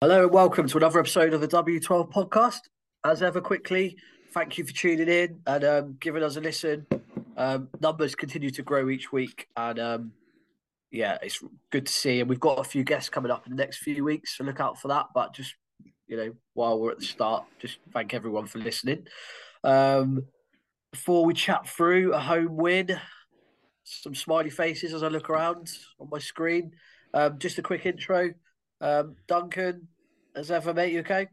Hello and welcome to another episode of the W12 podcast. As ever, quickly, thank you for tuning in and giving us a listen. Numbers continue to grow each week and it's good to see. And we've got a few guests coming up in the next few weeks, so look out for that. But just, while we're at the start, just thank everyone for listening. Before we chat through a home win, some smiley faces as I look around on my screen. Just a quick intro. Duncan, as ever, mate, you okay?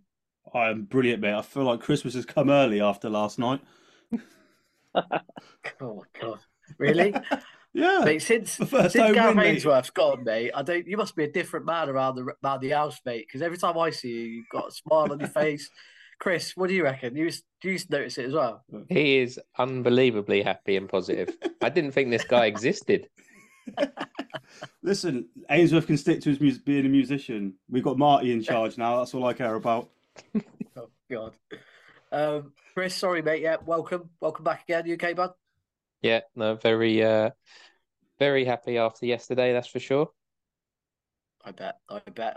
I am brilliant, mate. I feel like Christmas has come early after last night. Oh, my God. Really? Yeah. Mate, since Gareth Ainsworth's gone, mate, you must be a different man around the house, mate, because every time I see you, you've got a smile on your face. Chris, what do you reckon? Do you notice it as well? He is unbelievably happy and positive. I didn't think this guy existed. Listen, Ainsworth can stick to his music, being a musician. We've got Martí in charge now. That's all I care about. Oh, God. Chris, sorry, mate. Yeah, welcome. Welcome back again. You okay, bud? Yeah, no, very, very happy after yesterday, that's for sure. I bet.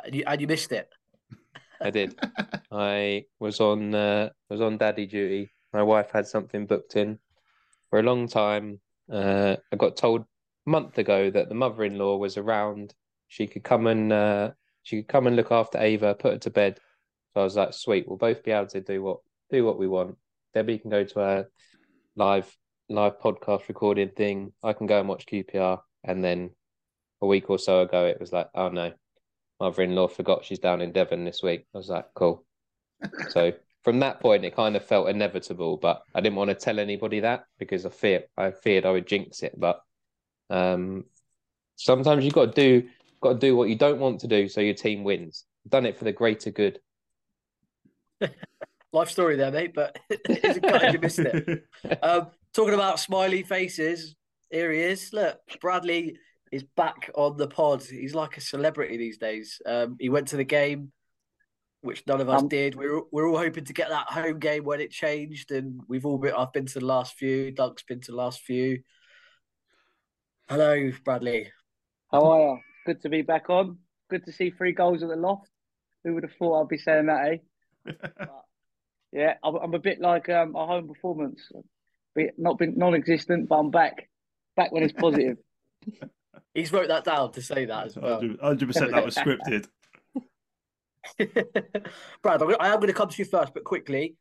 And you missed it. I did. I was on daddy duty. My wife had something booked in for a long time. I got told month ago that the mother-in-law was around, she could come and look after Ava, put her to bed. So I was like, sweet, we'll both be able to do what we want. Debbie can go to her live podcast recording thing, I can go and watch QPR. And then a week or so ago it was like, oh no, mother-in-law forgot she's down in Devon this week. I was like, cool. So from that point it kind of felt inevitable, but I didn't want to tell anybody that because I feared I would jinx it. But sometimes you've got to do what you don't want to do so your team wins. I've done it for the greater good. Life story there, mate, but it's a cut, you missed it. Talking about smiley faces, here he is. Look, Bradley is back on the pod. He's like a celebrity these days. He went to the game, which none of us did. We're all hoping to get that home game when it changed, and I've been to the last few. Doug's been to the last few. Hello, Bradley. How are you? Good to be back on. Good to see 3 goals at the Loft. Who would have thought I'd be saying that, eh? But, yeah, I'm a bit like a home performance. Not been non-existent, but I'm back. Back when it's positive. He's wrote that down to say that as well. 100% that was scripted. Brad, I am going to come to you first, but quickly.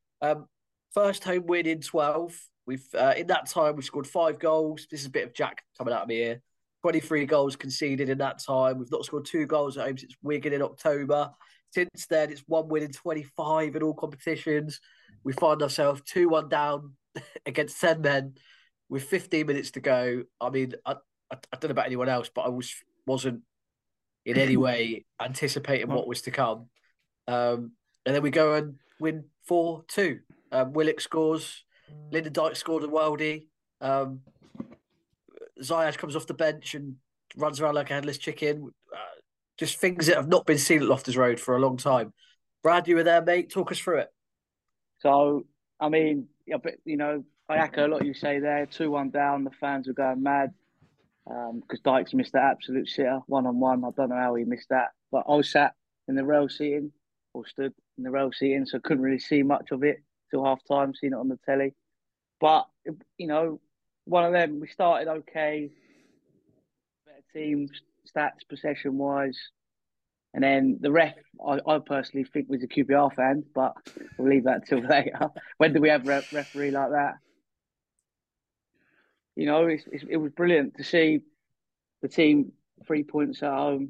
First home win in 12. We've in that time, we've scored 5 goals. This is a bit of Jack coming out of me here. 23 goals conceded in that time. We've not scored 2 goals at home since Wigan in October. Since then, it's 1 win in 25 in all competitions. We find ourselves 2-1 down against 10 men with 15 minutes to go. I mean, I don't know about anyone else, but I wasn't in any way anticipating what was to come. And then we go and win 4-2. Willock scores. Lyndon Dykes scored a worldie. Ziyech comes off the bench and runs around like a headless chicken. Just things that have not been seen at Loftus Road for a long time. Brad, you were there, mate. Talk us through it. So, I mean, you know, I echo a lot you say there. 2-1 down, the fans were going mad because Dykes missed that absolute sitter, 1-on-1. I don't know how he missed that. But I was sat in the rail seating, or stood in the rail seating, so couldn't really see much of it till half-time, seeing it on the telly. But, you know, one of them, we started okay. Better team, stats, possession-wise. And then the ref, I personally think was a QPR fan, but we'll leave that till later. When do we have a referee like that? You know, it was brilliant to see the team 3 points at home.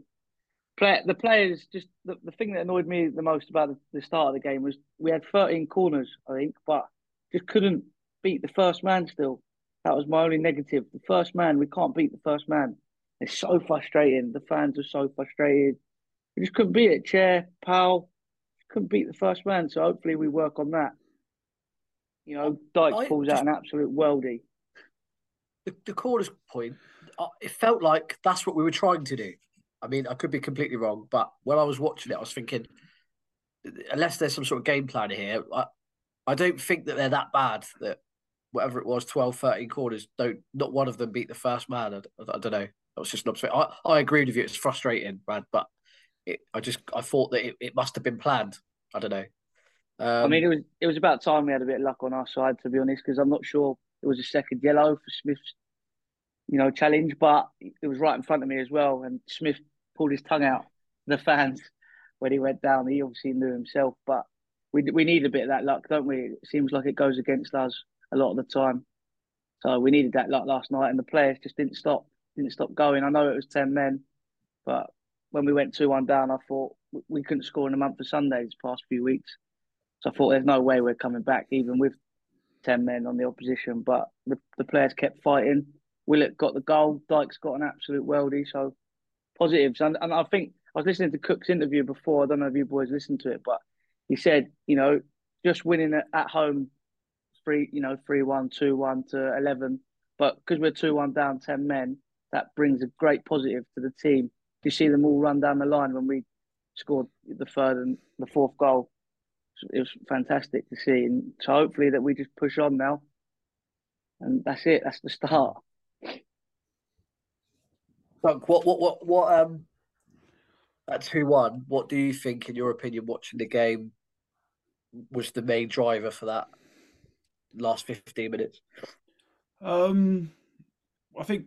The players, just the thing that annoyed me the most about the start of the game was we had 13 corners, I think, but just couldn't beat the first man still. That was my only negative. The first man, we can't beat the first man. It's so frustrating. The fans are so frustrated. We just couldn't beat it. Chair, Powell, couldn't beat the first man, so hopefully we work on that. You know, Dykes pulls out an absolute worldie. The corners point, it felt like that's what we were trying to do. I mean, I could be completely wrong, but when I was watching it, I was thinking, unless there's some sort of game plan here, I don't think that they're that bad, that whatever it was, 12, 13 corners, not one of them beat the first man. I don't know. That was just an observation. I agree with you. It's frustrating, Brad, but I thought that it must have been planned. I don't know. I mean, it was about time we had a bit of luck on our side, to be honest, because I'm not sure it was a second yellow for Smith's, you know, challenge, but it was right in front of me as well. And Smith pulled his tongue out the fans when he went down. He obviously knew himself, but we need a bit of that luck, don't we? It seems like it goes against us a lot of the time. So we needed that luck last night, and the players just didn't stop going. I know it was 10 men, but when we went 2-1 down, I thought we couldn't score in a month for Sundays the past few weeks. So I thought there's no way we're coming back, even with 10 men on the opposition. But the players kept fighting. Willock got the goal. Dykes got an absolute worldie. So positives. And I think I was listening to Cook's interview before. I don't know if you boys listened to it, but he said, you know, just winning at home 3-1, 2-1 to 11. But because we're 2-1 down 10 men, that brings a great positive to the team. You see them all run down the line when we scored the third and the fourth goal. It was fantastic to see. And so hopefully that we just push on now. And that's it. That's the start. Look, what at 2-1, what do you think, in your opinion, watching the game, was the main driver for that last 15 minutes? I think...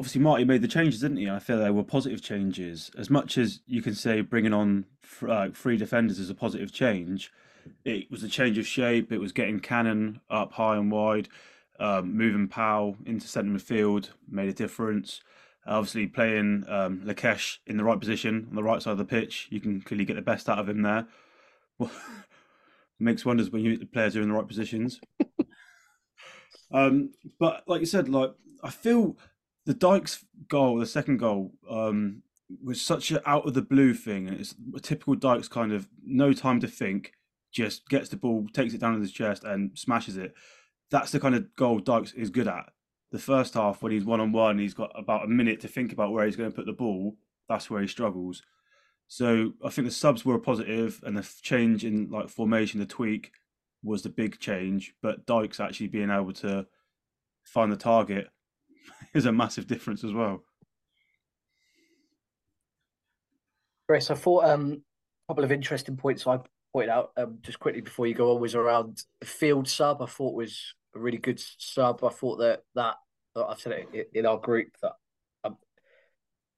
Obviously, Martí made the changes, didn't he? I feel they were positive changes. As much as you can say bringing on three defenders is a positive change, it was a change of shape. It was getting Cannon up high and wide, moving Powell into centre midfield, made a difference. Obviously, playing Lakesh in the right position, on the right side of the pitch, you can clearly get the best out of him there. Well, makes wonders when the players are in the right positions. But like you said, I feel... The Dykes goal, the second goal, was such an out of the blue thing. It's a typical Dykes kind of no time to think, just gets the ball, takes it down in his chest and smashes it. That's the kind of goal Dykes is good at. The first half, when he's 1-on-1, he's got about a minute to think about where he's going to put the ball. That's where he struggles. So I think the subs were a positive, and the change in formation, the tweak, was the big change. But Dykes actually being able to find the target is a massive difference as well. Chris, I thought a couple of interesting points I pointed out just quickly before you go on was around the Field sub. I thought was a really good sub. I thought that I've said it in our group that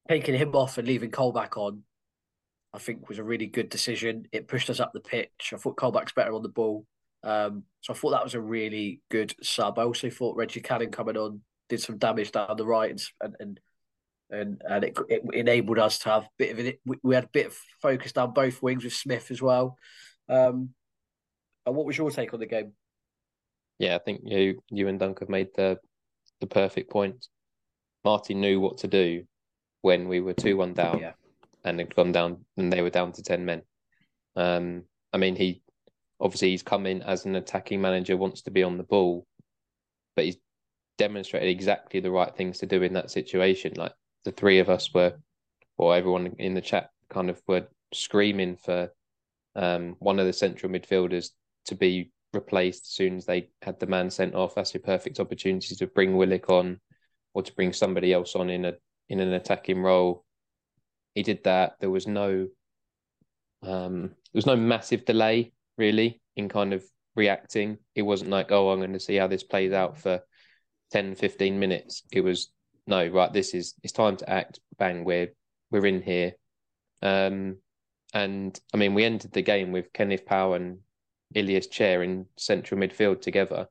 taking him off and leaving Colback on, I think, was a really good decision. It pushed us up the pitch. I thought Colback's better on the ball. So I thought that was a really good sub. I also thought Reggie Cannon coming on did some damage down the right, and it enabled us to have a bit of it. We had a bit of focus down both wings with Smith as well. And what was your take on the game? Yeah, I think you and Dunk have made the perfect point. Martí knew what to do when we were 2-1 down, and had gone down, and they were down to 10 men. I mean, he's come in as an attacking manager, wants to be on the ball, but he's demonstrated exactly the right things to do in that situation. Like the three of us were, or everyone in the chat kind of were screaming for one of the central midfielders to be replaced as soon as they had the man sent off. That's your perfect opportunity to bring Willock on or to bring somebody else on in an attacking role. He did that. There was no massive delay really in kind of reacting. It wasn't like, oh, I'm going to see how this plays out for 10, 15 minutes. It was, no, right, it's time to act. Bang, we're in here. And I mean, we ended the game with Kenneth Powell and Ilias Chair in central midfield together.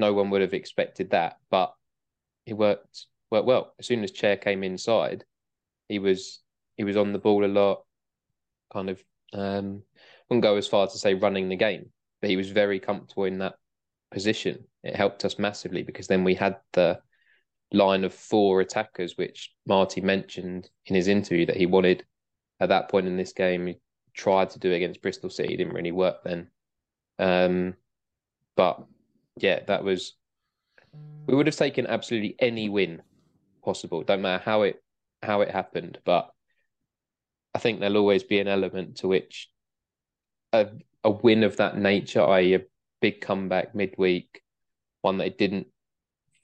No one would have expected that, but it worked well. As soon as Chair came inside, he was on the ball a lot, kind of wouldn't go as far to say running the game, but he was very comfortable in that position. It helped us massively because then we had the line of four attackers, which Martí mentioned in his interview that he wanted at that point in this game. He tried to do it against Bristol City. It didn't really work then. But yeah, we would have taken absolutely any win possible. Don't matter how it happened, but I think there'll always be an element to which a win of that nature, i.e. a big comeback midweek, one that it didn't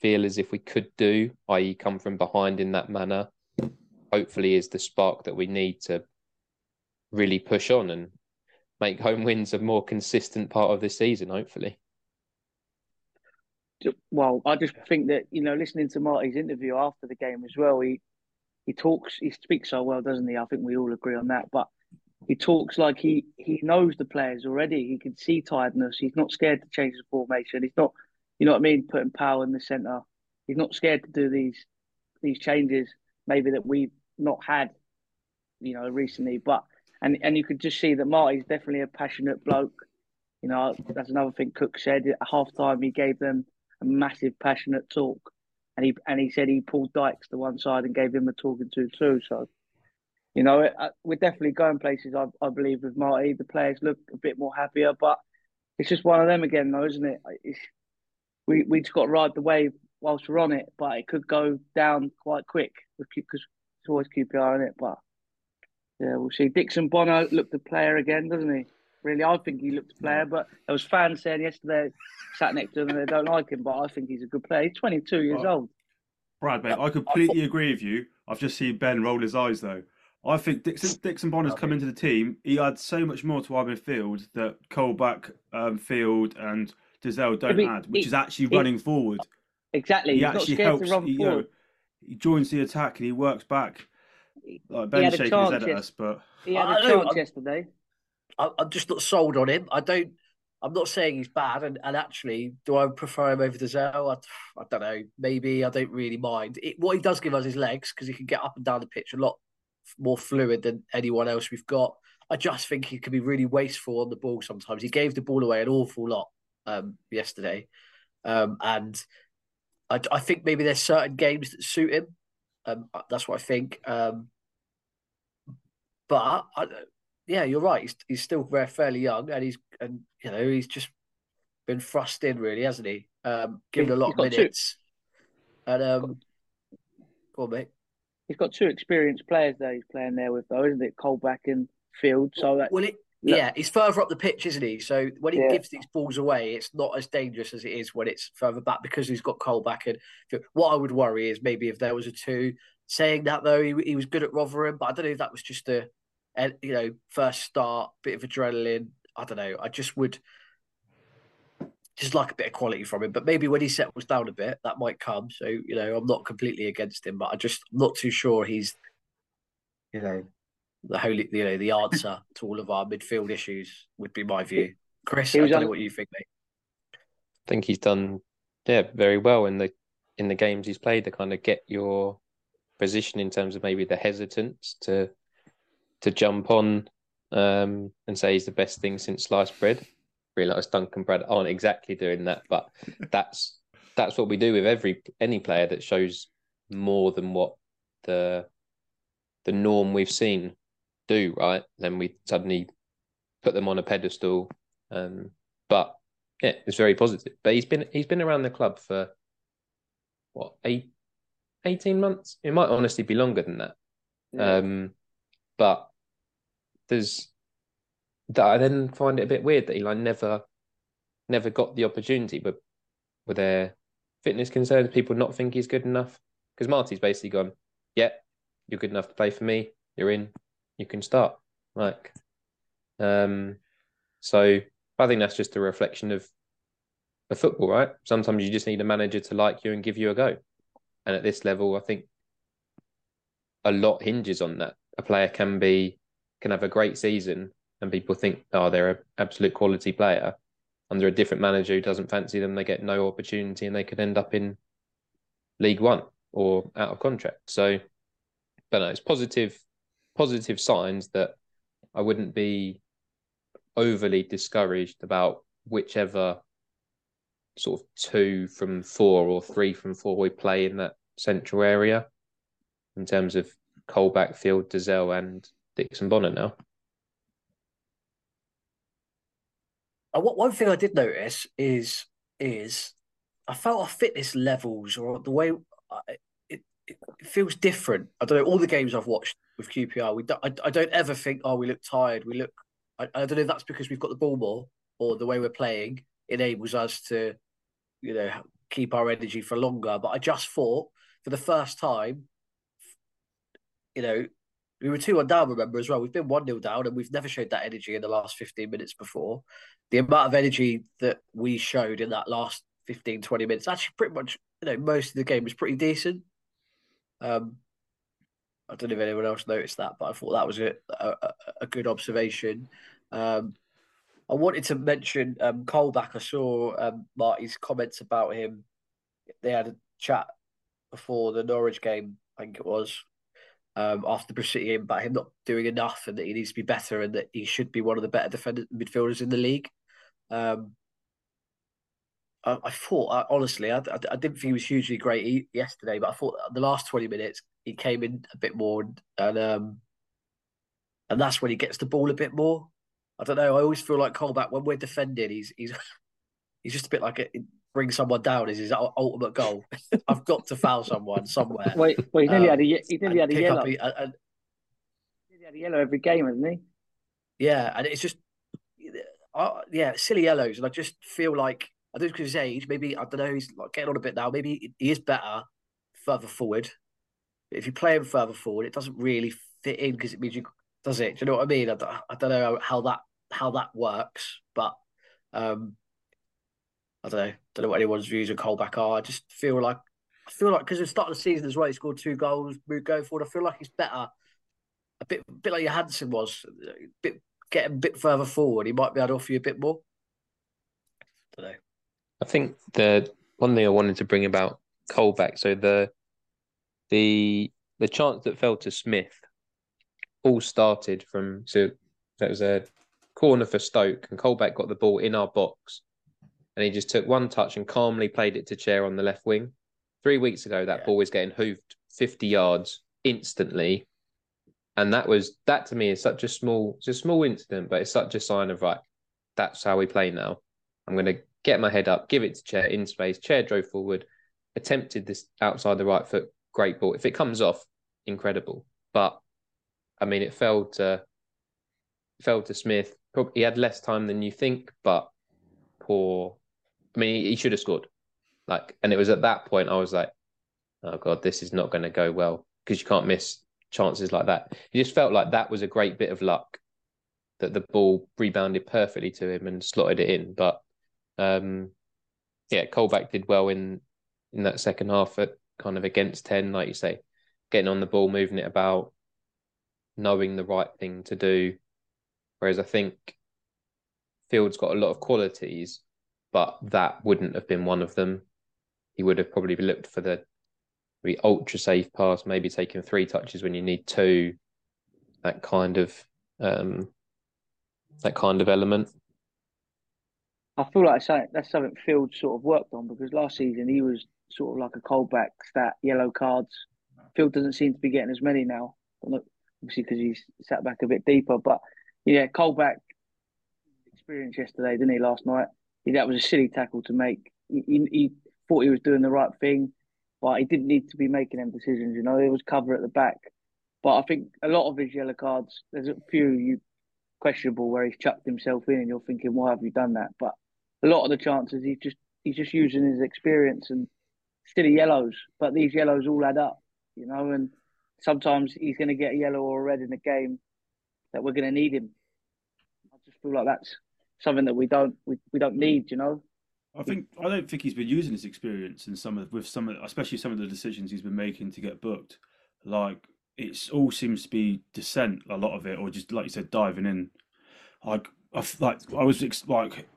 feel as if we could do, i.e. come from behind in that manner, hopefully is the spark that we need to really push on and make home wins a more consistent part of this season, hopefully. Well, I just think that, listening to Marty's interview after the game as well, he speaks so well, doesn't he? I think we all agree on that. But he talks like he knows the players already. He can see tiredness. He's not scared to change the formation. He's not, putting Powell in the centre. He's not scared to do these changes maybe that we've not had, recently. But and you could just see that Marty's definitely a passionate bloke. That's another thing Cook said. At half-time, he gave them a massive passionate talk. And he said he pulled Dykes to one side and gave him a talking to too. So, we're definitely going places, I believe, with Martí. The players look a bit more happier, but it's just one of them again, though, isn't it? We just got to ride the wave whilst we're on it, but it could go down quite quick because it's always QPR in it. But, yeah, we'll see. Dixon Bonner looked a player again, doesn't he? Really, I think he looked a player, but there was fans saying yesterday, sat next to him, and they don't like him, but I think he's a good player. He's 22 years old. Brad, mate, I completely agree with you. I've just seen Ben roll his eyes, though. I think Dixon Bonner's come into the team. He adds so much more to our midfield that Colback, Field and Dizel don't add, which is actually running forward. Exactly. He's actually not scared to run forward. He joins the attack and he works back. Like Ben's shaking his head at us, but... He had a chance yesterday. I'm just not sold on him. I'm not saying he's bad, and actually, do I prefer him over Dizel? I don't know. Maybe I don't really mind. What he does give us is legs, because he can get up and down the pitch a lot more fluid than anyone else we've got. I just think he can be really wasteful on the ball sometimes. He gave the ball away an awful lot yesterday, and I think maybe there's certain games that suit him. That's what I think. But I don't. Yeah, you're right. He's still very fairly young, and he's just been thrust in, really, hasn't he? Given a lot of minutes, and go on, mate. He's got two experienced players that he's playing there with, though, isn't it? Colback and Field. So that he's further up the pitch, isn't he? So when he gives these balls away, it's not as dangerous as it is when it's further back because he's got Colback and Field. What I would worry is maybe if there was a two. Saying that though, he was good at Rotherham, but I don't know if that was just a. And first start, bit of adrenaline. I don't know. I just would just like a bit of quality from him. But maybe when he settles down a bit, that might come. So, I'm not completely against him, but I'm not too sure he's, the answer to all of our midfield issues would be my view. Chris, I don't know what you think, mate. I think he's done, very well in the games he's played. To kind of get your position in terms of maybe the hesitance to jump on and say he's the best thing since sliced bread. Realise Duncan Brad aren't exactly doing that, but that's what we do with any player that shows more than what the norm we've seen do, right? Then we suddenly put them on a pedestal. But yeah, it's very positive. But he's been around the club for what, 18 months? It might honestly be longer than that. Yeah. But that I then find it a bit weird that he like never got the opportunity. But were there fitness concerns? People not think he's good enough? Because Marty's basically gone, yeah, you're good enough to play for me. You're in. You can start. Like, so I think that's just a reflection of football, right? Sometimes you just need a manager to like you and give you a go. And at this level, I think a lot hinges on that. A player can have a great season and people think, oh, they're an absolute quality player. Under a different manager who doesn't fancy them, they get no opportunity and they could end up in League One or out of contract. So, but no, it's positive signs that I wouldn't be overly discouraged about whichever sort of 2 from 4 or 3 from 4 we play in that central area in terms of Colback, Field, Dazelle and Dixon Bonner now. One thing I did notice is I felt our fitness levels or the way it feels different. I don't know, all the games I've watched with QPR, I don't ever think, oh, we look tired. I don't know if that's because we've got the ball more or the way we're playing enables us to, you know, keep our energy for longer. But I just thought for the first time, you know, we were 2-1 down, remember, as well. We've been 1-0 down and we've never showed that energy in the last 15 minutes before. The amount of energy that we showed in that last 15, 20 minutes, actually pretty much, you know, most of the game was pretty decent. I don't know if anyone else noticed that, but I thought that was a good observation. I wanted to mention Colback. I saw Marty's comments about him. They had a chat before the Norwich game, I think it was. After the Bristol City game about him not doing enough and that he needs to be better and that he should be one of the better defenders midfielders in the league. I didn't think he was hugely great yesterday, but I thought the last 20 minutes he came in a bit more and that's when he gets the ball a bit more. I don't know. I always feel like Colback when we're defending, he's just a bit like bring someone down is his ultimate goal. I've got to foul someone somewhere. Well, he nearly had a yellow. He nearly had a yellow every game, hasn't he? Yeah, and it's just, silly yellows. And I just feel like, I don't know his age, maybe, I don't know, he's like getting on a bit now. Maybe he is better further forward. But if you play him further forward, it doesn't really fit in because it means you, does it? Do you know what I mean? I don't know how that works, but... I don't know what anyone's views on Colback are. I feel like because we're starting the season as well, he scored 2 goals, moved going forward. I feel like he's better, a bit like your Hansen was, getting a bit further forward. He might be able to offer you a bit more. I don't know. I think the one thing I wanted to bring about Colback, so the chance that fell to Smith all started from, so that was a corner for Stoke, and Colback got the ball in our box. And he just took one touch and calmly played it to Chair on the left wing. 3 weeks ago, that ball was getting hoofed 50 yards instantly. And that to me is such a small incident, but it's such a sign of, right, that's how we play now. I'm going to get my head up, give it to Chair in space. Chair drove forward, attempted this outside the right foot, great ball. If it comes off, incredible. But, I mean, it fell to Smith. Probably, he had less time than you think, but poor... I mean, he should have scored. Like, and it was at that point I was like, oh God, this is not going to go well because you can't miss chances like that. It just felt like that was a great bit of luck that the ball rebounded perfectly to him and slotted it in. But Colback did well in that second half at kind of against 10, like you say, getting on the ball, moving it about, knowing the right thing to do. Whereas I think Field's got a lot of qualities, but that wouldn't have been one of them. He would have probably looked for the ultra safe pass, maybe taking 3 touches when you need 2. That kind of element. I feel like that's something Field sort of worked on because last season he was sort of like a Colback stat, yellow cards. Field doesn't seem to be getting as many now, obviously because he's sat back a bit deeper. But yeah, Colback experienced yesterday, didn't he? Last night. That was a silly tackle to make. He thought he was doing the right thing, but he didn't need to be making them decisions, you know. There was cover at the back. But I think a lot of his yellow cards, there's a few you questionable where he's chucked himself in and you're thinking, why have you done that? But a lot of the chances he's just using his experience and silly yellows, but these yellows all add up, you know, and sometimes he's going to get a yellow or a red in the game that we're going to need him. I just feel like that's something that we don't need, you know. I don't think he's been using his experience in especially some of the decisions he's been making to get booked. Like, it all seems to be dissent, a lot of it, or just like you said, diving in. I was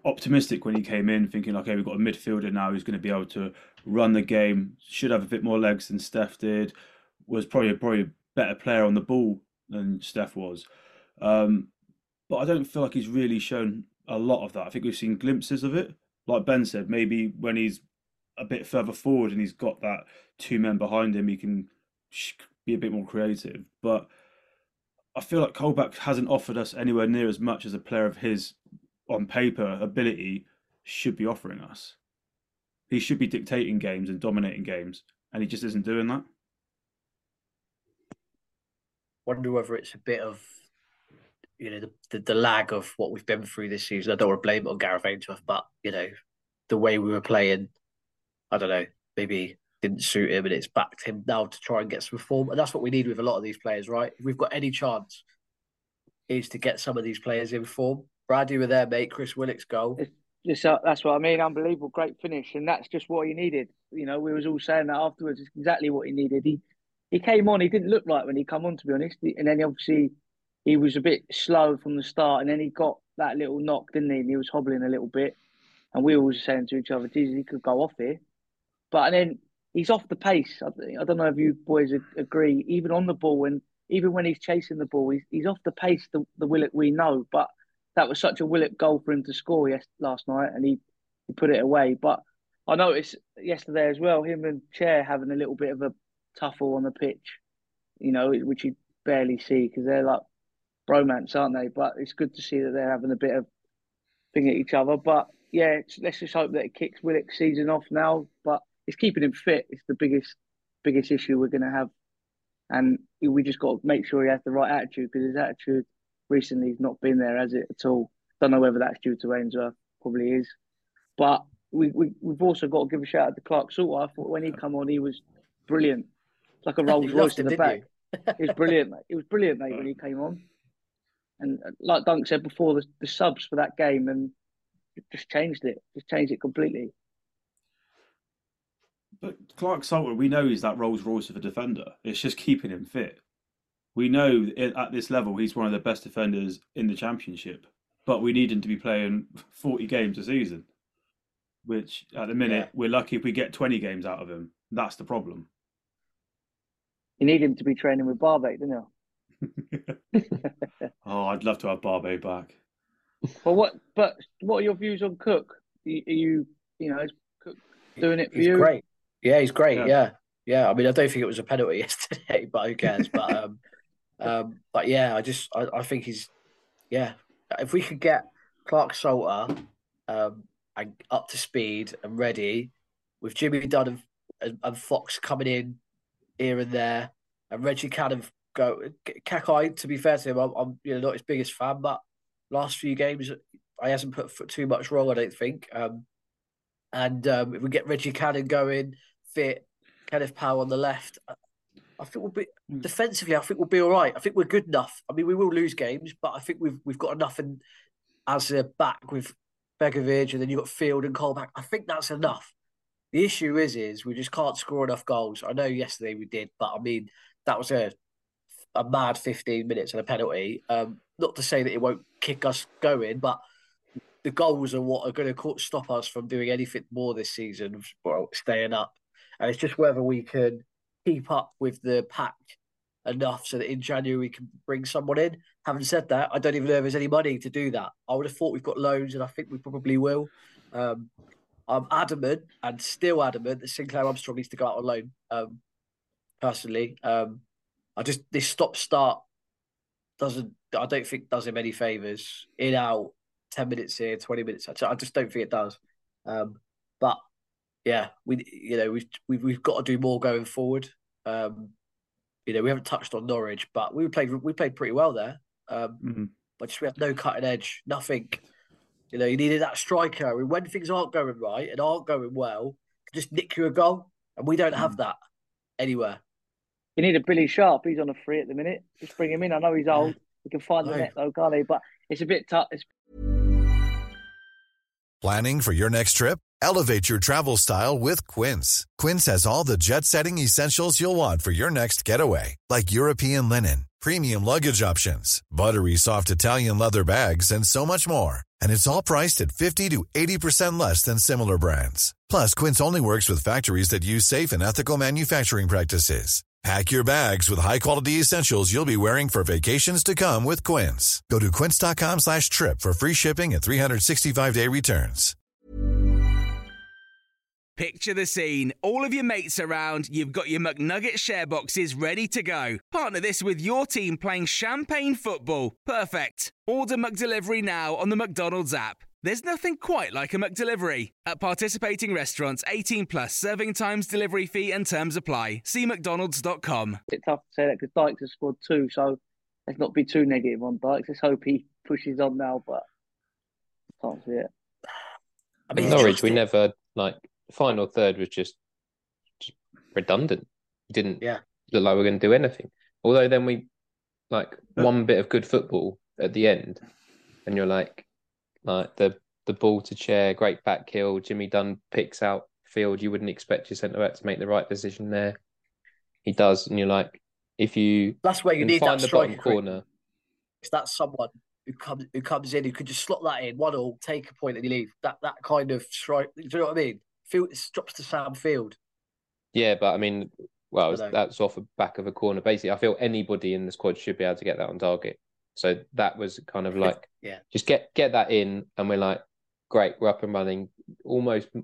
optimistic when he came in, thinking, okay, we've got a midfielder now who's going to be able to run the game. Should have a bit more legs than Steph did. Was probably a better player on the ball than Steph was. But I don't feel like he's really shown a lot of that. I think we've seen glimpses of it. Like Ben said, maybe when he's a bit further forward and he's got that two men behind him, he can be a bit more creative. But I feel like Colback hasn't offered us anywhere near as much as a player of his, on paper, ability should be offering us. He should be dictating games and dominating games, and he just isn't doing that. Wonder whether it's a bit of, you know, the lag of what we've been through this season. I don't want to blame it on Gareth Ainsworth, but, you know, the way we were playing, I don't know, maybe didn't suit him, and it's backed him now to try and get some form. And that's what we need with a lot of these players, right? If we've got any chance, is to get some of these players in form. Brad, you were there, mate. Chris Willock's goal. That's what I mean. Unbelievable. Great finish. And that's just what he needed. You know, we was all saying that afterwards. It's exactly what he needed. He came on. He didn't look right when he come on, to be honest. And then obviously he was a bit slow from the start, and then he got that little knock, didn't he? And he was hobbling a little bit. And we were all saying to each other, Jesus, he could go off here. But then he's off the pace. I don't know if you boys agree. Even on the ball, and even when he's chasing the ball, he's off the pace, the Willock we know. But that was such a Willock goal for him to score last night, and he put it away. But I noticed yesterday as well, him and Chair having a little bit of a tuffle on the pitch, you know, which you barely see because they're like bromance, aren't they? But it's good to see that they're having a bit of thing at each other. But yeah, let's just hope that it kicks Willock's season off now. But it's keeping him fit. It's the biggest issue we're going to have, and we just got to make sure he has the right attitude, because his attitude recently has not been there, has it, at all? Don't know whether that's due to Ainsworth. Probably is. But we've also got to give a shout out to Clarke-Salter. I thought when he come on, he was brilliant. It's like a Rolls Royce in the back. It was brilliant, mate. It was brilliant, mate, when he came on. And like Dunk said before, the subs for that game, and just changed it completely. But Clarke-Salter, we know he's that Rolls Royce of a defender. It's just keeping him fit. We know at this level he's one of the best defenders in the Championship, but we need him to be playing 40 games a season, which at the minute we're lucky if we get 20 games out of him. That's the problem. You need him to be training with Barbe, don't you? Oh, I'd love to have Barbe back. But what are your views on Cook? Are you is Cook doing it for you? He's great. Yeah, he's great. Yeah. I mean, I don't think it was a penalty yesterday, but who cares? But I think he's, if we could get Clarke-Salter and up to speed and ready with Jimmy Dunne and Fox coming in here and there, and Reggie Cannon go. Kakai, to be fair to him, I'm not his biggest fan, but last few games I hasn't put too much wrong, I don't think. And if we get Reggie Cannon going, fit, Kenneth Powell on the left, I think we'll be defensively. I think we'll be all right. I think we're good enough. I mean, we will lose games, but I think we've got enough. And as a back with Begovic, and then you've got Field and Colback. I think that's enough. The issue is we just can't score enough goals. I know yesterday we did, but I mean, that was a mad 15 minutes and a penalty. Not to say that it won't kick us going, but the goals are what are going to stop us from doing anything more this season, well, staying up. And it's just whether we can keep up with the pack enough so that in January we can bring someone in. Having said that, I don't even know if there's any money to do that. I would have thought we've got loans, and I think we probably will. I'm adamant, and still adamant, that Sinclair Armstrong needs to go out on loan, personally. This stop-start does him any favours. In, out, 10 minutes here, 20 minutes. I just don't think it does. But, yeah, we've got to do more going forward. We haven't touched on Norwich, but we played pretty well there. but just we had no cutting edge, nothing. You know, you needed that striker. And when things aren't going right and aren't going well, just nick you a goal. And we don't have that anywhere. You need a Billy Sharp. He's on a free at the minute. Just bring him in. I know he's old. He can find the net though, can't he? But it's a bit tough. Planning for your next trip? Elevate your travel style with Quince. Quince has all the jet-setting essentials you'll want for your next getaway, like European linen, premium luggage options, buttery soft Italian leather bags, and so much more. And it's all priced at 50 to 80% less than similar brands. Plus, Quince only works with factories that use safe and ethical manufacturing practices. Pack your bags with high-quality essentials you'll be wearing for vacations to come with Quince. Go to quince.com/trip for free shipping and 365-day returns. Picture the scene. All of your mates around, you've got your McNugget share boxes ready to go. Partner this with your team playing champagne football. Perfect. Order McDelivery now on the McDonald's app. There's nothing quite like a McDelivery. At participating restaurants, 18 plus serving times, delivery fee and terms apply. See mcdonalds.com. It's tough to say that because Dykes has scored two, so let's not be too negative on Dykes. Let's hope he pushes on now, but I can't see it. I mean, Norwich, we never, like... Final third was just redundant. Didn't look like we were going to do anything. Although then we, like, one bit of good football at the end, and you're like the ball to Chair, great back heel. Jimmy Dunne picks out Field. You wouldn't expect your centre back to make the right decision there. He does, and you're like, if you that's where you need find that the bottom corner. It's that someone who comes in who could just slot that in, 1-1, take a point, and you leave. That kind of strike. Do you know what I mean? Field drops to Sam Field. Yeah, but I mean, well, that's off the back of a corner. Basically, I feel anybody in the squad should be able to get that on target. So that was kind of like, just get that in, and we're like, great, we're up and running. Almost, I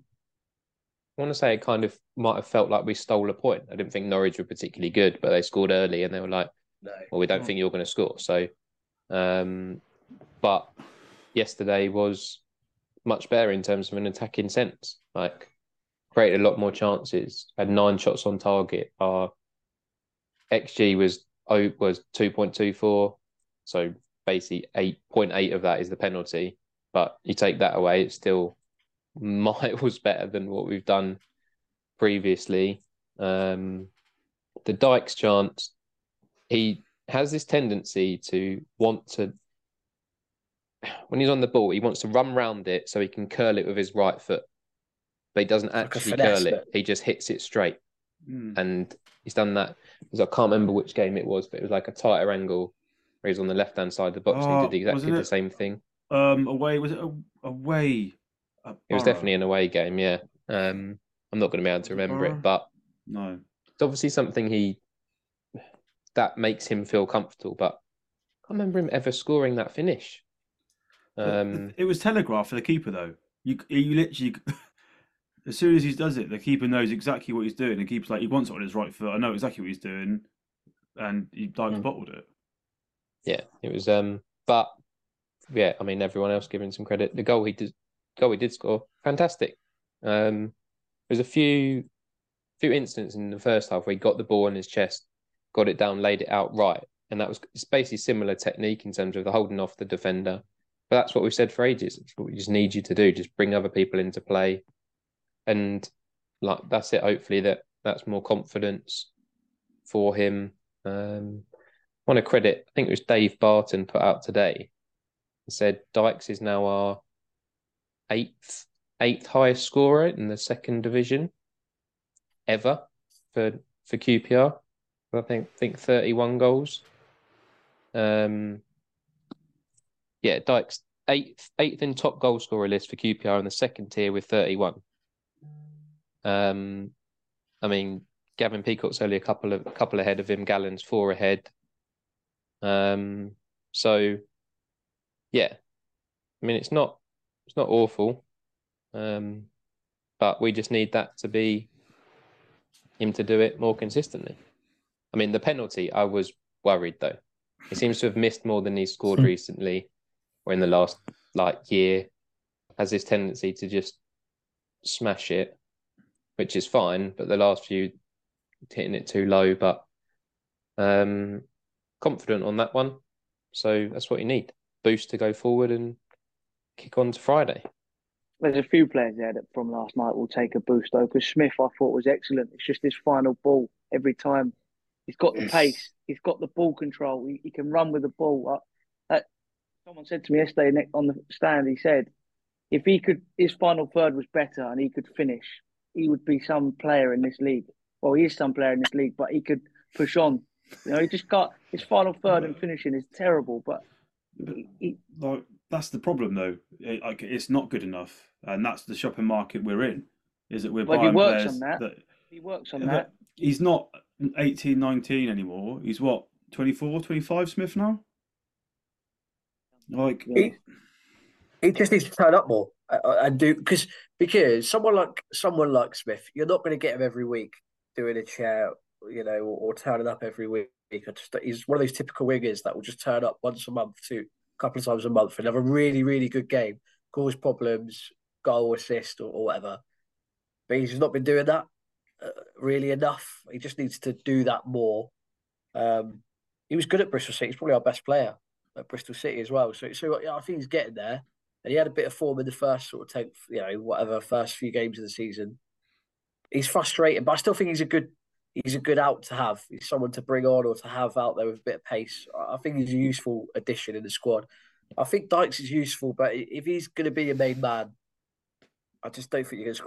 want to say it kind of might have felt like we stole a point. I didn't think Norwich were particularly good, but they scored early, and they were like, well, we don't think you're going to score. So, but yesterday was much better in terms of an attacking sense. Like, created a lot more chances, had 9 shots on target. Our XG was 2.24, so basically 8.8 of that is the penalty. But you take that away, it's still miles better than what we've done previously. The Dykes chance, he has this tendency to want to, when he's on the ball, he wants to run round it so he can curl it with his right foot. But he doesn't actually curl it. He just hits it straight. Mm. And he's done that. I can't remember which game it was, but it was like a tighter angle where he was on the left-hand side of the box and he did exactly the same thing. Away, was it away? It was definitely an away game, yeah. I'm not going to be able to remember it, but no, it's obviously something that makes him feel comfortable, but I can't remember him ever scoring that finish. It was telegraphed for the keeper, though. You literally... As soon as he does it, the keeper knows exactly what he's doing. The keeper's like, he wants it on his right foot. I know exactly what he's doing. And he bottled it. Yeah, it was... but, yeah, I mean, everyone else giving some credit. The goal he did score, fantastic. There's a few incidents in the first half where he got the ball on his chest, got it down, laid it out right. And that was basically similar technique in terms of the holding off the defender. But that's what we've said for ages. It's what we just need you to do. Just bring other people into play. And like that's it. Hopefully that's more confidence for him. I want to credit, I think it was Dave Barton put out today. He said Dykes is now our eighth highest scorer in the second division ever for QPR. I think 31 goals. Yeah, Dykes eighth in top goal scorer list for QPR in the second tier with 31. I mean, Gavin Peacock's only a couple ahead of him. Gallen's 4 ahead. So, yeah, I mean, it's not awful, but we just need that to be him to do it more consistently. I mean, the penalty, I was worried though. He seems to have missed more than he's scored recently, or in the last year. Has this tendency to just smash it, which is fine, but the last few hitting it too low, but confident on that one. So that's what you need. boost to go forward and kick on to Friday. There's a few players there that from last night will take a boost though, because Smith I thought was excellent. It's just his final ball every time. He's got the pace. He's got the ball control. He can run with the ball. Someone said to me yesterday on the stand, he said, if he could, his final third was better and he could finish, he would be some player in this league. Well, he is some player in this league, but he could push on. You know, he just can't. His final third and finishing is terrible, but that's the problem, though. It's not good enough, and that's the shopping market we're in. Is that we're buying players on that. He works on that. He's not 18, 19 anymore. He's what, 24, 25, Smith now? He just needs to turn up more and do because someone like Smith, you're not going to get him every week doing a chair, you know, or turning up every week. He's one of those typical wingers that will just turn up once a month to a couple of times a month and have a really, really good game, cause problems, goal, assist, or whatever. But he's not been doing that really enough. He just needs to do that more. He was good at Bristol City. He's probably our best player at Bristol City as well. So yeah, I think he's getting there. And he had a bit of form in the first first few games of the season. He's frustrated, but I still think he's a good out to have. He's someone to bring on or to have out there with a bit of pace. I think he's a useful addition in the squad. I think Dykes is useful, but if he's going to be your main man, I just don't think he's not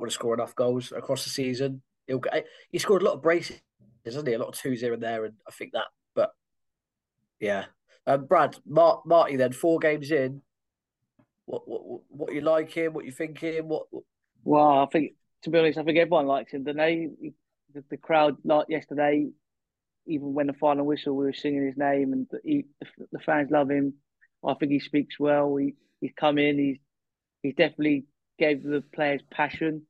going to score enough goals across the season. He scored a lot of braces, hasn't he? A lot of twos here and there, and I think that. But yeah, Brad, Martí then 4 games in. What you like him? What you think him? What? Well, I think, to be honest, I think everyone likes him. The crowd, like yesterday, even when the final whistle, we were singing his name, and the fans love him. I think he speaks well. He's come in. He's definitely gave the players passion,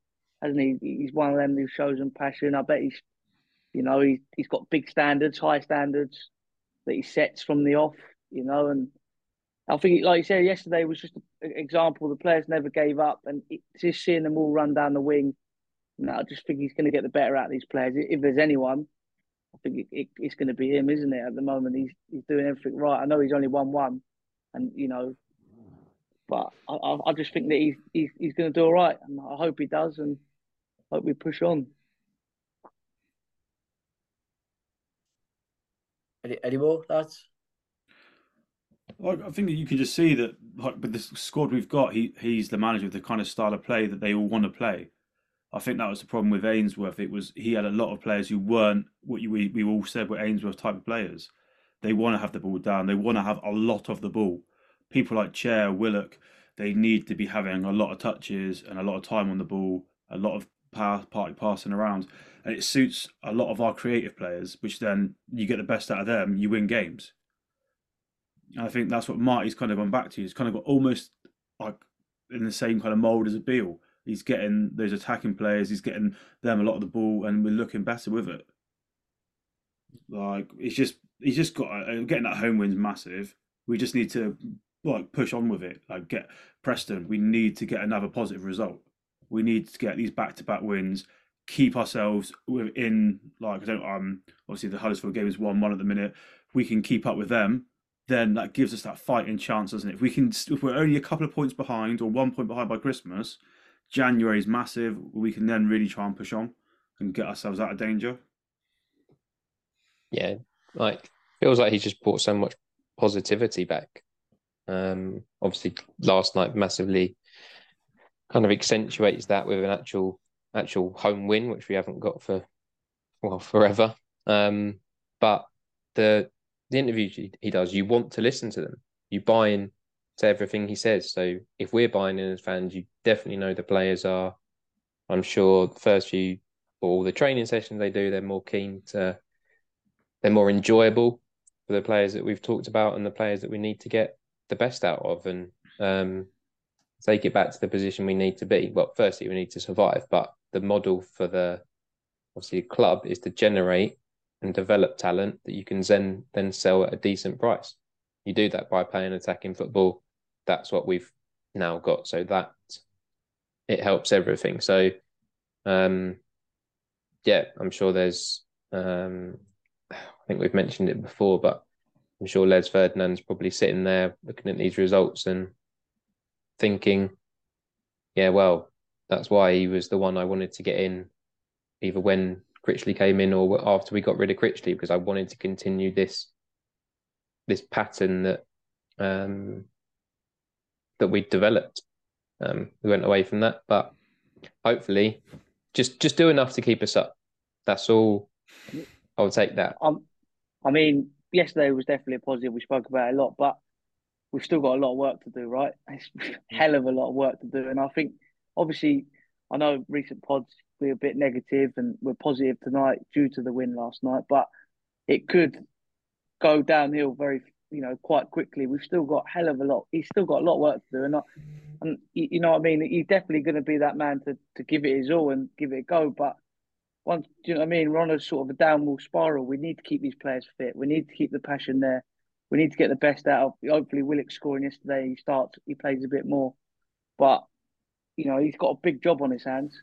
hasn't he? He's one of them who shows them passion. I bet he's got big standards, high standards that he sets from the off, you know. And I think, like you said yesterday, was just an example. The players never gave up, and just seeing them all run down the wing. No, I just think he's going to get the better out of these players. If there's anyone, I think it's going to be him, isn't it? At the moment, he's doing everything right. I know he's only 1-1, and you know, but I just think that he's going to do all right, and I hope he does, and hope we push on. Any more, lads? I think that you can just see that with the squad we've got, he's the manager of the kind of style of play that they all want to play. I think that was the problem with Ainsworth. It was he had a lot of players who weren't what we all said were Ainsworth type of players. They want to have the ball down. They want to have a lot of the ball. People like Chair, Willock, they need to be having a lot of touches and a lot of time on the ball, a lot of passing around. And it suits a lot of our creative players, which then you get the best out of them, you win games. And I think that's what Marty's kind of gone back to. He's kind of got almost like in the same kind of mould as a Beale. He's getting those attacking players. He's getting them a lot of the ball, and we're looking better with it. Like he's just got getting that home win's massive. We just need to like push on with it. Like get Preston. We need to get another positive result. We need to get these back-to-back wins. Keep ourselves within like obviously the Huddersfield game is 1-1 at the minute. We can keep up with them. Then that gives us that fighting chance, doesn't it? If we're only a couple of points behind or 1 point behind by Christmas. January is massive. We can then really try and push on and get ourselves out of danger. Yeah, feels like he just brought so much positivity back. Obviously, last night massively kind of accentuates that with an actual home win, which we haven't got for forever. But the interviews he does, you want to listen to them. You buy in to everything he says. So if we're buying in as fans, you definitely know the players are. I'm sure the first few or all the training sessions they do, they're more enjoyable for the players that we've talked about and the players that we need to get the best out of and take it back to the position we need to be. Well, firstly, we need to survive, but the model for the club is to generate and develop talent that you can then sell at a decent price. You do that by playing attacking football. That's what we've now got. So that it helps everything. So, I'm sure there's, I think we've mentioned it before, but I'm sure Les Ferdinand's probably sitting there looking at these results and thinking, yeah, well, that's why he was the one I wanted to get in, either when Critchley came in or after we got rid of Critchley, because I wanted to continue this pattern that we developed. We went away from that, but hopefully just do enough to keep us up. That's all. I'll take that. I mean, yesterday was definitely a positive. We spoke about it a lot, but we've still got a lot of work to do, right? It's a hell of a lot of work to do. And I think, obviously, I know recent pods were a bit negative and we're positive tonight due to the win last night, but it could go downhill very, quite quickly. We've still got a hell of a lot. He's still got a lot of work to do. And you know what I mean? He's definitely going to be that man to give it his all and give it a go. But once, do you know what I mean? We're on a sort of a downward spiral. We need to keep these players fit. We need to keep the passion there. We need to get the best out of. Hopefully, Willock scoring yesterday. He plays a bit more, but he's got a big job on his hands.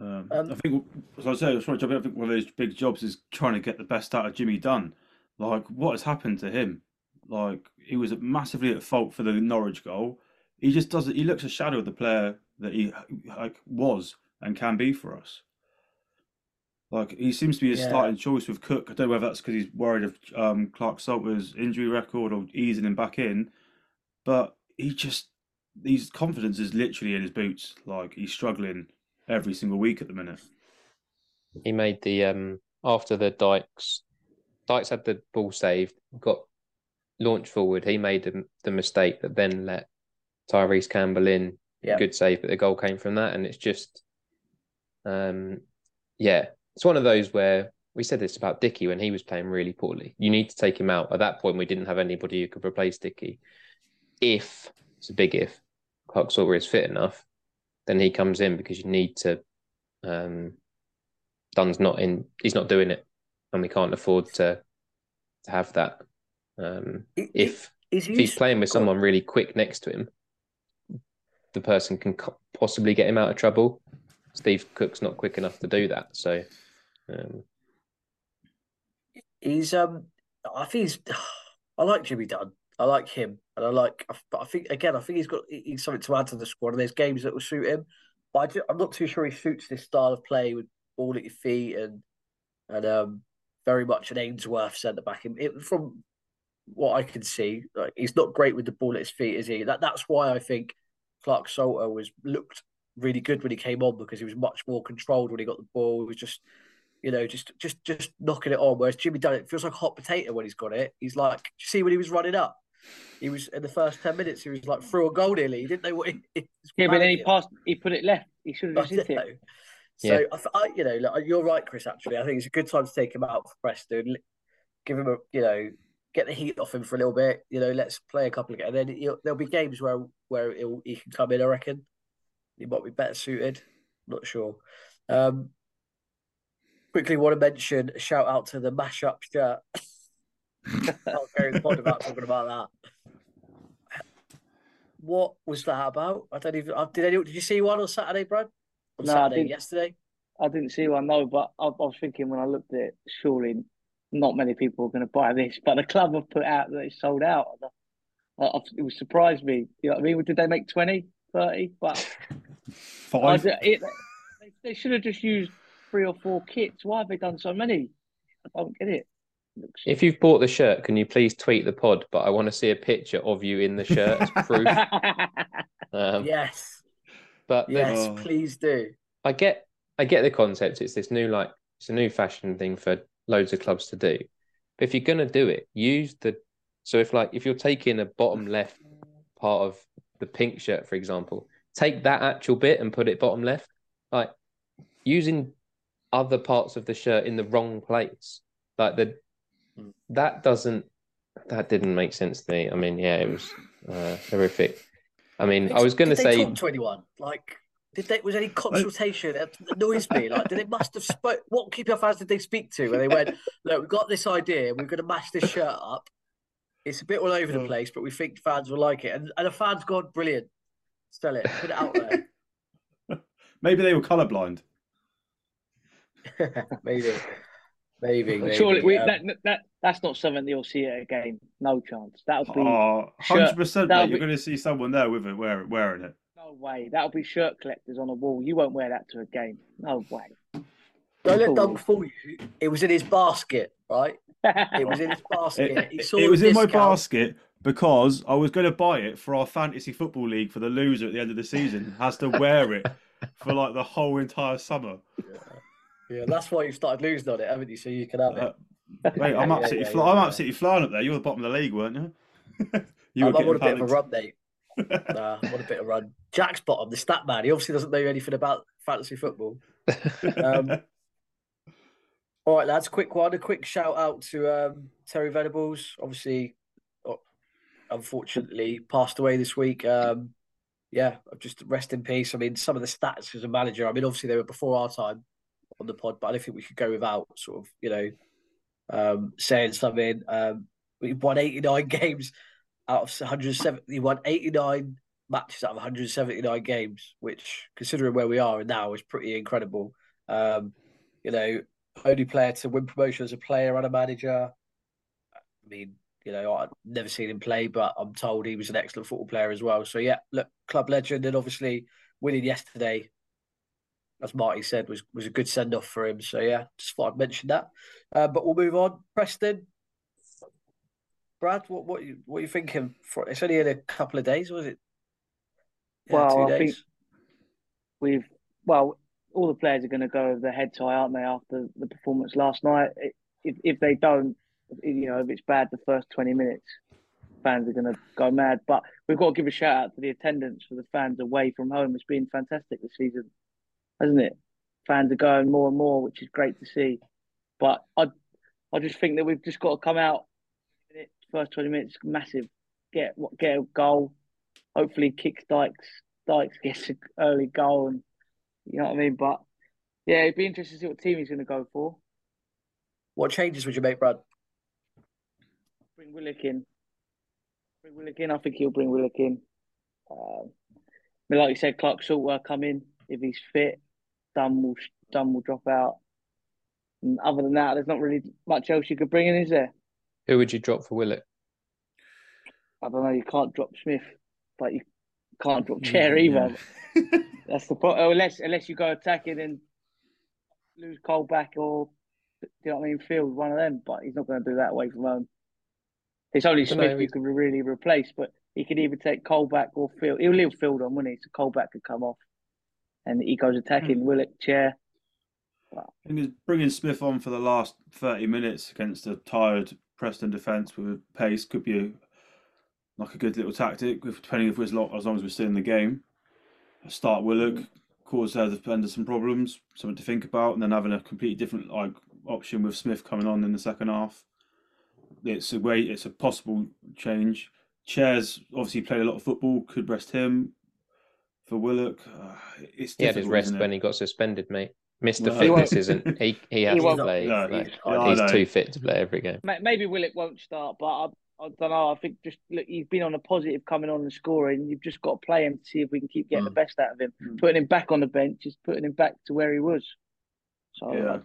I think, as I said, I think one of those big jobs is trying to get the best out of Jimmy Dunne. Like, what has happened to him? Like, he was massively at fault for the Norwich goal. He just doesn't. He looks a shadow of the player that he was and can be for us. Like, he seems to be a starting choice with Cook. I don't know whether that's because he's worried of Clarke-Salter's injury record or easing him back in, but his confidence is literally in his boots. Like, he's struggling every single week at the minute. He made the after the Dykes had the ball saved, got launched forward. He made the mistake that then let Tyrese Campbell in. Yeah. Good save, but the goal came from that, and it's just, It's one of those where we said this about Dickey when he was playing really poorly. You need to take him out. At that point, we didn't have anybody who could replace Dickey. If, it's a big if, Clarke-Salter is fit enough, then he comes in, because you need to. Dunne's not in. He's not doing it, and we can't afford to have that. If he's playing with someone really quick next to him, the person can possibly get him out of trouble. Steve Cook's not quick enough to do that, so he's. I think he's. I like Jimmy Dunne. I like him, and but I think he's got. He's something to add to the squad, and there's games that will suit him. But I'm not too sure he suits this style of play with ball at your feet and very much an Ainsworth centre back. From what I can see, like, he's not great with the ball at his feet, is he? That's why I think Clarke-Salter looked really good when he came on, because he was much more controlled when he got the ball. He was just knocking it on. Whereas Jimmy Dunne, it feels like a hot potato when he's got it. He's like, you see when he was running up? He was, in the first 10 minutes, he was like through a goal nearly. He didn't know what he but then he passed, he put it left. He should have just hit it. So, yeah. I you're right, Chris, actually. I think it's a good time to take him out for Preston. Give him get the heat off him for a little bit. Let's play a couple of games. And then there'll be games where he can come in, I reckon. He might be better suited. Not sure. Quickly want to mention a shout out to the mashup shirt. I'll carry the pod about talking about that. What was that about? I don't even. Did you see one on Saturday, Brad? Yesterday. I didn't see one. No, but I was thinking when I looked at it, surely not many people are going to buy this. But the club have put out that it's sold out. It was surprised me. You know what I mean? Did they make 20? 30, but five. They should have just used 3 or 4 kits. Why have they done so many? I don't get it. If you've bought the shirt, can you please tweet the pod? But I want to see a picture of you in the shirt as proof. Yes, but please do. I get the concept. It's this new it's a new fashion thing for loads of clubs to do. But if you're gonna do it, use the. So if you're taking a bottom left part of the pink shirt, for example, take that actual bit and put it bottom left. Like, using other parts of the shirt in the wrong place. Like, that didn't make sense to me. I mean, yeah, it was horrific. I mean, I was going to say top 21. Like, was any consultation that annoys me? Like, did they must have spoke? What QPR fans did they speak to when they went, look, we've got this idea, we're going to mash this shirt up. It's a bit all over the place, but we think fans will like it. And the fans gone, brilliant. Sell it. Put it out there. Maybe they were colourblind. Maybe. Maybe. Surely that's not something you'll see at a game. No chance. That would be 100%. You're going to see someone there with it wearing it. No way. That'll be shirt collectors on a wall. You won't wear that to a game. No way. Don't let Doug fool you. It was in his basket, right? It was in his basket. It was in my basket because I was going to buy it for our fantasy football league for the loser at the end of the season. Has to wear it for like the whole entire summer. Yeah. Yeah, that's why you've started losing on it, haven't you? So you can have it. Mate, I'm absolutely flying up there. You were the bottom of the league, weren't you? I want a bit of a run, mate. Nah, I want a bit of a run. Jack's bottom, the stat man. He obviously doesn't know anything about fantasy football. All right, lads, quick one. A quick shout out to Terry Venables. Obviously, unfortunately, passed away this week. Yeah, just rest in peace. I mean, some of the stats as a manager, I mean, obviously they were before our time on the pod, but I don't think we could go without sort of, you know, saying something. We won 89 games out of 170. We won 89 matches out of 179 games, which, considering where we are now, is pretty incredible. You know, only player to win promotion as a player and a manager. I mean, you know, I've never seen him play, but I'm told he was an excellent football player as well. So, yeah, look, club legend, and obviously winning yesterday, as Marty said, was a good send-off for him. So, yeah, just thought I'd mention that. But we'll move on. Preston, Brad, what are you thinking? It's only in a couple of days, was it? Yeah, well, 2 days. I think all the players are going to go with their head tie, aren't they, after the performance last night? If they don't, you know, if it's bad the first 20 minutes, fans are going to go mad. But we've got to give a shout-out to the attendance for the fans away from home. It's been fantastic this season, hasn't it? Fans are going more and more, which is great to see. But I just think that we've just got to come out in it, first 20 minutes, massive, get a goal, hopefully kick Dykes gets an early goal, and you know what I mean? But, yeah, it'd be interesting to see what team he's going to go for. What changes would you make, Brad? Bring Willock in. I think he'll bring Willock in. Like you said, Clarke-Salter will come in. If he's fit, Dunne will drop out. And other than that, there's not really much else you could bring in, is there? Who would you drop for Willock? I don't know. You can't drop Smith, but you can't drop Chair either. Yeah. That's the point. Unless you go attacking and lose Colback or, do you know what I mean, Field, one of them. But he's not going to do that away from home. It's only Smith you could really replace, but he could either take Colback or Field. He'll leave Field on, wouldn't he? So Colback could come off. And he goes attacking Willock, Chair. Wow. I think he's bringing Smith on for the last 30 minutes against a tired Preston defence with pace could be like a good little tactic, depending if as long as we're still in the game. Start Willock, cause their defender some problems, something to think about, and then having a completely different option with Smith coming on in the second half. It's a possible change. Chair's obviously played a lot of football, could rest him. For Willock, it's difficult. He had his rest when he got suspended, mate. Mr. Fitness isn't. He has to play. He's too fit to play every game. Maybe Willock won't start, but I don't know. I think just look, he's been on a positive coming on and scoring. You've just got to play him to see if we can keep getting the best out of him. Putting him back on the bench is putting him back to where he was. So, yeah.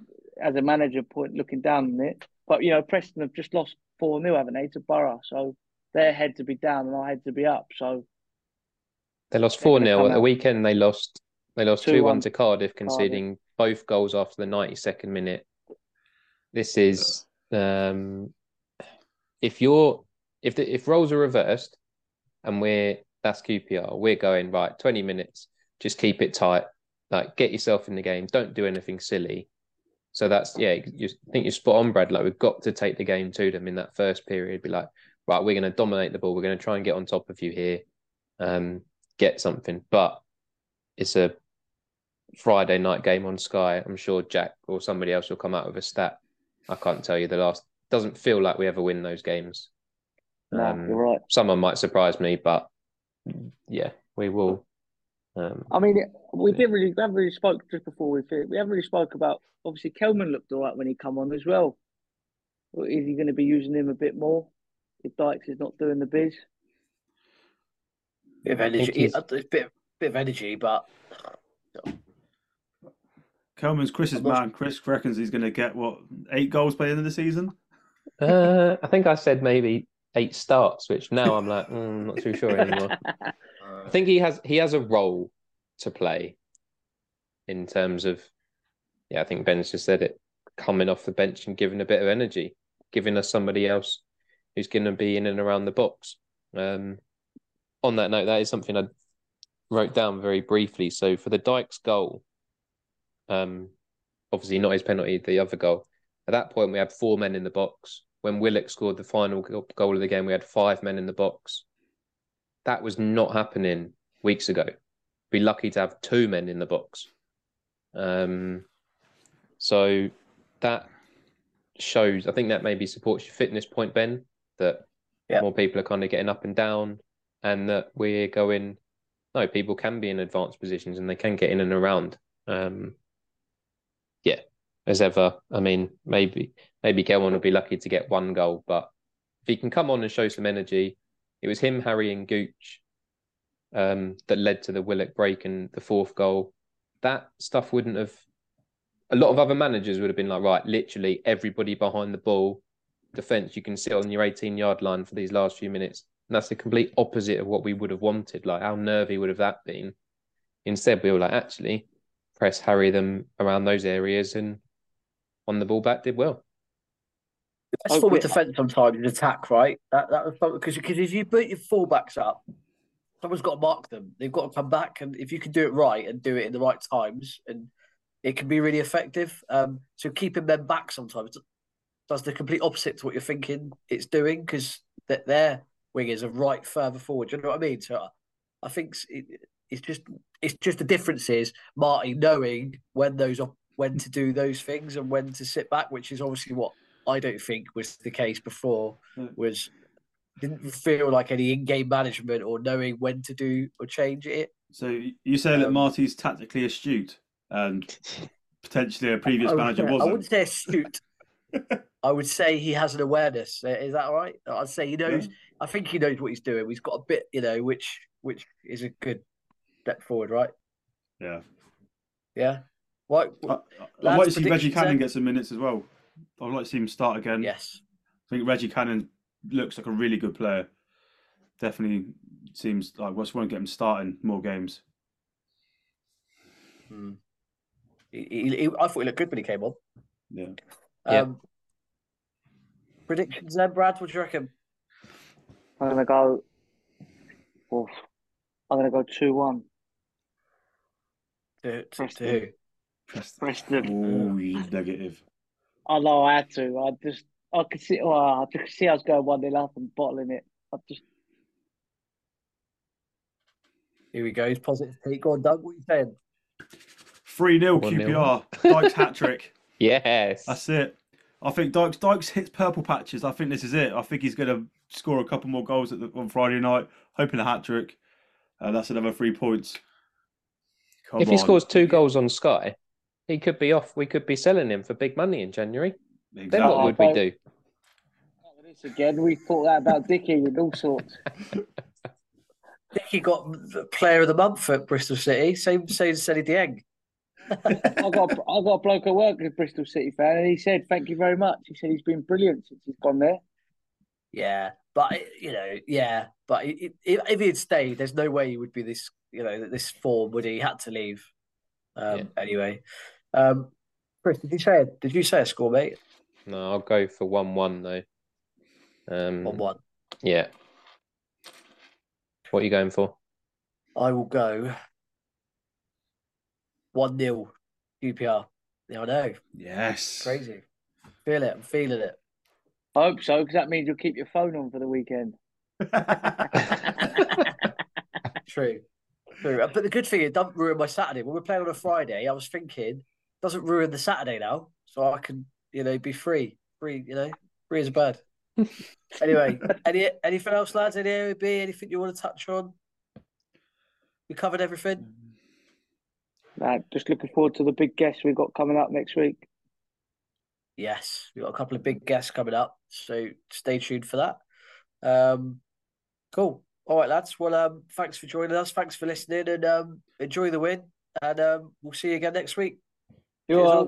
As a manager, looking down on it. But, you know, Preston have just lost 4-0, haven't they, to Borough? So their head to be down and our head to be up. So, they lost 4-0 at the weekend. They lost 2-1 to Cardiff, conceding both goals after the 92nd minute. This is if roles are reversed, and that's QPR. We're going right 20 minutes. Just keep it tight. Like, get yourself in the game. Don't do anything silly. So that's I think you're spot on, Brad. Like, we've got to take the game to them in that first period. Be like, right, we're going to dominate the ball. We're going to try and get on top of you here. Get something, but it's a Friday night game on Sky. I'm sure Jack or somebody else will come out with a stat. I can't tell you the last. Doesn't feel like we ever win those games. No, you're right. Someone might surprise me, but yeah, we will. I mean, we haven't really spoke just before we haven't really spoke about. Obviously, Kelman looked all right when he come on as well. Is he going to be using him a bit more if Dykes is not doing the biz? Bit of energy, but Kelman's Chris is mad. Chris reckons he's going to get, what, 8 goals by the end of the season? I think I said maybe 8 starts, which now I'm like, not too sure anymore. I think he has a role to play in terms of, yeah, I think Ben's just said it, coming off the bench and giving a bit of energy, giving us somebody else who's going to be in and around the box. On that note, that is something I wrote down very briefly. So for the Dykes goal, obviously not his penalty, the other goal. At that point, we had 4 men in the box. When Willock scored the final goal of the game, we had 5 men in the box. That was not happening weeks ago. Be lucky to have 2 men in the box. So that shows, I think that maybe supports your fitness point, Ben, that more people are kind of getting up and down, and that we're going, no, people can be in advanced positions and they can get in and around. As ever, I mean, maybe Kelman will be lucky to get 1 goal, but if he can come on and show some energy, it was him, Harry and Gooch that led to the Willock break and the 4th goal. That stuff wouldn't have, a lot of other managers would have been like, right, literally everybody behind the ball, defence, you can sit on your 18-yard line for these last few minutes. And that's the complete opposite of what we would have wanted. Like, how nervy would have that been? Instead, we were like, actually, press, harry them around those areas, and on the ball back did well. The best form of defence sometimes is attack, right? That was something, because if you put your fullbacks up, someone's got to mark them. They've got to come back, and if you can do it right and do it in the right times, and it can be really effective. So keeping them back sometimes does the complete opposite to what you're thinking it's doing, because their wingers are right further forward. Do you know what I mean? So I think it's just the difference is Marty knowing when to do those things and when to sit back, which is obviously what I don't think was the case before. Didn't feel like any in-game management or knowing when to do or change it. So you say that Marty's tactically astute, and potentially a previous manager wasn't. I wouldn't say astute. I would say he has an awareness. Is that right? I'd say he knows. Yeah. I think he knows what he's doing. He's got a bit, which is a good step forward, right? Yeah. Yeah. I'd like to see Reggie Cannon get some minutes as well. I'd like to see him start again. Yes. I think Reggie Cannon looks like a really good player. Definitely seems like we just want to get him starting more games. Hmm. I thought he looked good when he came on. Yeah. Predictions then, Brad? What do you reckon? I'm gonna go 2-1. Preston. To who? Preston. Ooh, you negative. I know I had to. I could see. I could see I was going 1-0 up and bottling it. Here we go. He's positive take. Go on, Doug. What are you saying? 3-0 QPR. Dykes hat trick. Yes, that's it. I think Dykes hits purple patches. I think this is it. I think he's going to score a couple more goals on Friday night, hoping a hat trick. That's another 3 points. If he scores 2 goals on Sky, he could be off. We could be selling him for big money in January. Exactly. Then what would we do? Again, we thought that about Dickie and all sorts. Dickie got Player of the Month at Bristol City. Same as Sally Dieng. I got a bloke at work who's a Bristol City fan, and he said, "Thank you very much." He said he's been brilliant since he's gone there. Yeah, but if he had stayed, there's no way he would be this. This form, would he? Had to leave. Anyway, Chris, did you say a score, mate? No, I'll go for 1-1 though. 1-1. Yeah. What are you going for? I will go 1-0 QPR. Yeah, I know. Yes. Crazy. Feel it. I'm feeling it. I hope so, because that means you'll keep your phone on for the weekend. True. But the good thing, it doesn't ruin my Saturday. When we're playing on a Friday, I was thinking, it doesn't ruin the Saturday now, so I can, be free. Free as a bird. Anyway, anything else, lads? Any OB? Anything you want to touch on? We covered everything. Nah, just looking forward to the big guests we've got coming up next week. Yes, we've got a couple of big guests coming up, so stay tuned for that. Cool. All right, lads. Well, thanks for joining us. Thanks for listening, and enjoy the win. And we'll see you again next week. You are.